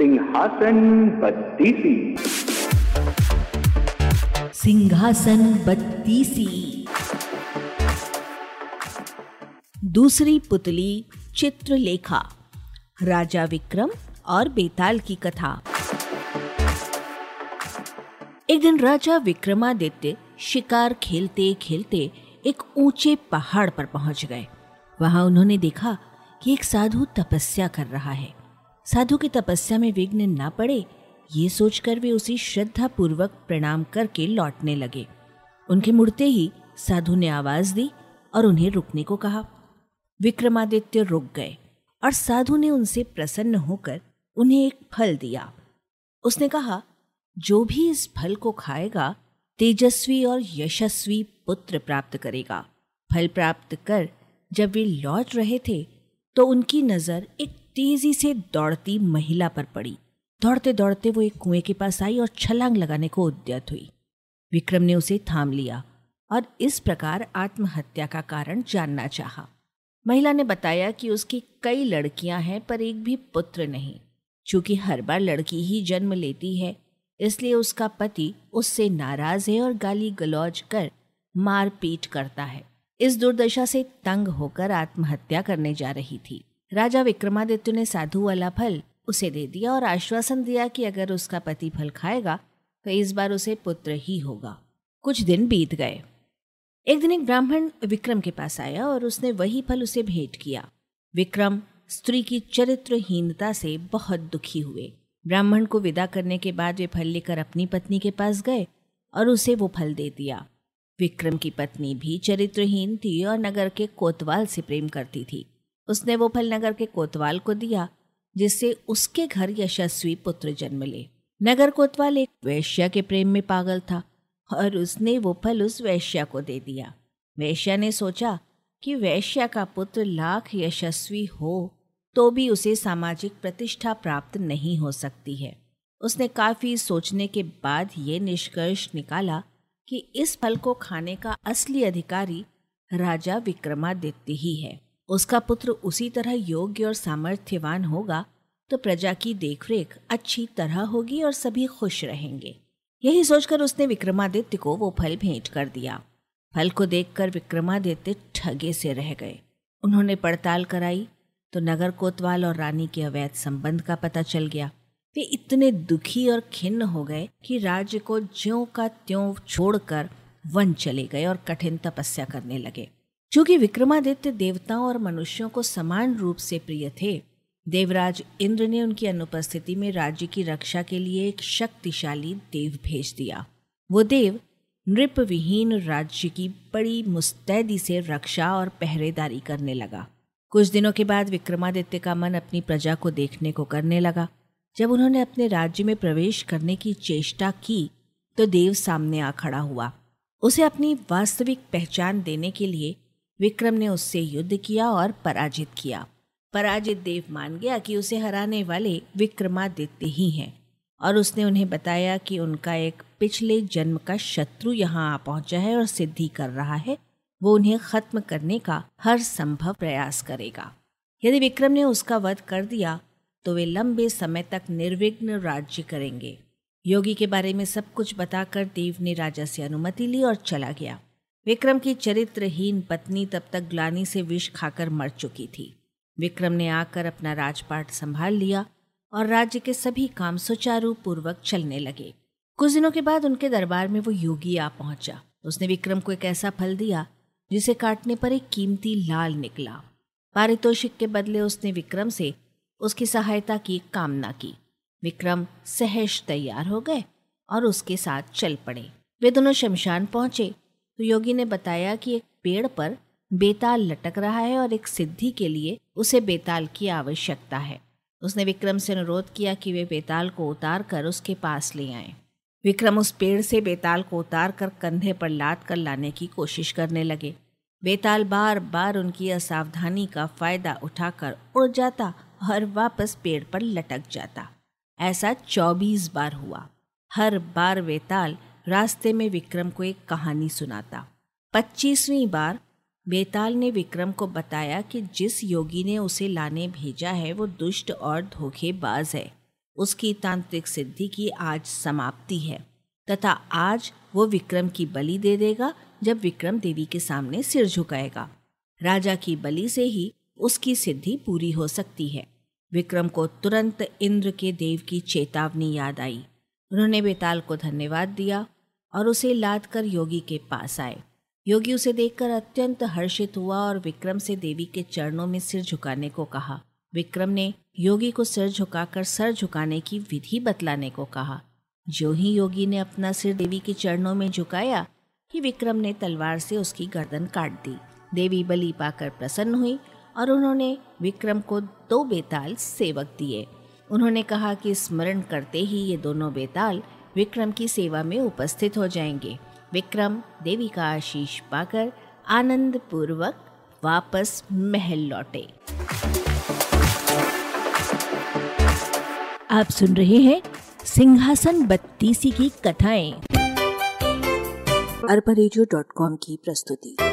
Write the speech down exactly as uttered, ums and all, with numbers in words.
सिंहासन बत्तीसी सिंहासन बत्तीसी दूसरी पुतली चित्रलेखा, राजा विक्रम और बेताल की कथा। एक दिन राजा विक्रमादित्य शिकार खेलते खेलते एक ऊंचे पहाड़ पर पहुंच गए। वहां उन्होंने देखा कि एक साधु तपस्या कर रहा है। साधु की तपस्या में विघ्न ना पड़े, ये सोचकर वे उसी श्रद्धापूर्वक प्रणाम करके लौटने लगे। उनके मुड़ते ही साधु ने आवाज दी और उन्हें रुकने को कहा। विक्रमादित्य रुक गए और साधु ने उनसे प्रसन्न होकर उन्हें एक फल दिया। उसने कहा, जो भी इस फल को खाएगा तेजस्वी और यशस्वी पुत्र प्राप्त करेगा। फल प्राप्त कर जब वे लौट रहे थे तो उनकी नज़र एक तेजी से दौड़ती महिला पर पड़ी। दौड़ते दौड़ते वो एक कुएं के पास आई और छलांग लगाने को उद्यत हुई। विक्रम ने उसे थाम लिया और इस प्रकार आत्महत्या का कारण जानना चाहा। महिला ने बताया कि उसकी कई लड़कियां हैं पर एक भी पुत्र नहीं। चूंकि हर बार लड़की ही जन्म लेती है, इसलिए उसका पति उससे नाराज है और गाली गलौज कर मारपीट करता है। इस दुर्दशा से तंग होकर आत्महत्या करने जा रही थी। राजा विक्रमादित्य ने साधु वाला फल उसे दे दिया और आश्वासन दिया कि अगर उसका पति फल खाएगा तो इस बार उसे पुत्र ही होगा। कुछ दिन बीत गए। एक दिन एक ब्राह्मण विक्रम के पास आया और उसने वही फल उसे भेंट किया। विक्रम स्त्री की चरित्रहीनता से बहुत दुखी हुए। ब्राह्मण को विदा करने के बाद वे फल लेकर अपनी पत्नी के पास गए और उसे वो फल दे दिया। विक्रम की पत्नी भी चरित्रहीन थी और नगर के कोतवाल से प्रेम करती थी। उसने वो फल नगर के कोतवाल को दिया, जिससे उसके घर यशस्वी पुत्र जन्म ले। नगर कोतवाल एक वेश्या के प्रेम में पागल था और उसने वो फल उस वेश्या को दे दिया। वेश्या ने सोचा कि वेश्या का पुत्र लाख यशस्वी हो तो भी उसे सामाजिक प्रतिष्ठा प्राप्त नहीं हो सकती है। उसने काफ़ी सोचने के बाद ये निष्कर्ष निकाला कि इस फल को खाने का असली अधिकारी राजा विक्रमादित्य ही है। उसका पुत्र उसी तरह योग्य और सामर्थ्यवान होगा तो प्रजा की देखरेख अच्छी तरह होगी और सभी खुश रहेंगे। यही सोचकर उसने विक्रमादित्य को वो फल भेंट कर दिया। फल को देखकर विक्रमादित्य ठगे से रह गए। उन्होंने पड़ताल कराई तो नगर कोतवाल और रानी के अवैध संबंध का पता चल गया। वे इतने दुखी और खिन्न हो गए कि राज्य को ज्यों का त्यों छोड़कर वन चले गए और कठिन तपस्या करने लगे। चूंकि विक्रमादित्य देवताओं और मनुष्यों को समान रूप से प्रिय थे, देवराज इंद्र ने उनकी अनुपस्थिति में राज्य की रक्षा के लिए एक शक्तिशाली देव भेज दिया। वो देव नृपविहीन राज्य की बड़ी मुस्तैदी से रक्षा और पहरेदारी करने लगा। कुछ दिनों के बाद विक्रमादित्य का मन अपनी प्रजा को देखने को करने लगा। जब उन्होंने अपने राज्य में प्रवेश करने की चेष्टा की तो देव सामने आ खड़ा हुआ। उसे अपनी वास्तविक पहचान देने के लिए विक्रम ने उससे युद्ध किया और पराजित किया। पराजित देव मान गया कि उसे हराने वाले विक्रमादित्य ही हैं और उसने उन्हें बताया कि उनका एक पिछले जन्म का शत्रु यहाँ आ पहुँचा है और सिद्धि कर रहा है। वो उन्हें खत्म करने का हर संभव प्रयास करेगा। यदि विक्रम ने उसका वध कर दिया तो वे लंबे समय तक निर्विघ्न राज्य करेंगे। योगी के बारे में सब कुछ बताकर देव ने राजा से अनुमति ली और चला गया। विक्रम की चरित्रहीन पत्नी तब तक ग्लानि से विष खाकर मर चुकी थी। विक्रम ने आकर अपना राजपाट संभाल लिया और राज्य के सभी काम सुचारू पूर्वक चलने लगे। कुछ दिनों के बाद उनके दरबार में वो योगी आ पहुंचा। उसने विक्रम को एक ऐसा फल दिया जिसे काटने पर एक कीमती लाल निकला। पारितोषिक के बदले उसने विक्रम से उसकी सहायता की कामना की। विक्रम सहज तैयार हो गए और उसके साथ चल पड़े। वे दोनों शमशान पहुंचे तो योगी ने बताया कि एक पेड़ पर बेताल लटक रहा है और एक सिद्धि के लिए उसे बेताल की आवश्यकता है। उसने विक्रम से अनुरोध किया कि वे बेताल को उतार कर उसके पास ले आए। विक्रम उस पेड़ से बेताल को उतार कर कंधे पर लाद कर लाने की कोशिश करने लगे। बेताल बार बार उनकी असावधानी का फायदा उठाकर उड़ जाता और वापस पेड़ पर लटक जाता। ऐसा चौबीस बार हुआ। हर बार बेताल रास्ते में विक्रम को एक कहानी सुनाता। पच्चीसवीं बार बेताल ने विक्रम को बताया कि जिस योगी ने उसे लाने भेजा है वो दुष्ट और धोखेबाज है। उसकी तांत्रिक सिद्धि की आज समाप्ति है तथा आज वो विक्रम की बलि दे देगा जब विक्रम देवी के सामने सिर झुकाएगा। राजा की बलि से ही उसकी सिद्धि पूरी हो सकती है। विक्रम को तुरंत इंद्र के देव की चेतावनी याद आई। उन्होंने बेताल को धन्यवाद दिया और उसे लादकर योगी के पास आए। योगी उसे देखकर अत्यंत हर्षित हुआ और विक्रम से देवी के चरणों में सिर झुकाने को कहा। विक्रम ने योगी को सिर झुकाकर सर झुकाने की विधि बतलाने को कहा। जो ही योगी ने अपना सिर देवी के चरणों में झुकाया कि विक्रम ने तलवार से उसकी गर्दन काट दी। देवी बलि पाकर प्रसन्न हुई और उन्होंने विक्रम को दो बेताल सेवक दिए। उन्होंने कहा कि स्मरण करते ही ये दोनों बेताल विक्रम की सेवा में उपस्थित हो जाएंगे। विक्रम देवी का आशीष पाकर आनंद पूर्वक वापस महल लौटे। आप सुन रहे हैं सिंहासन बत्तीसी की कथाएं, अर्पण रेडियो डॉट कॉम की प्रस्तुति।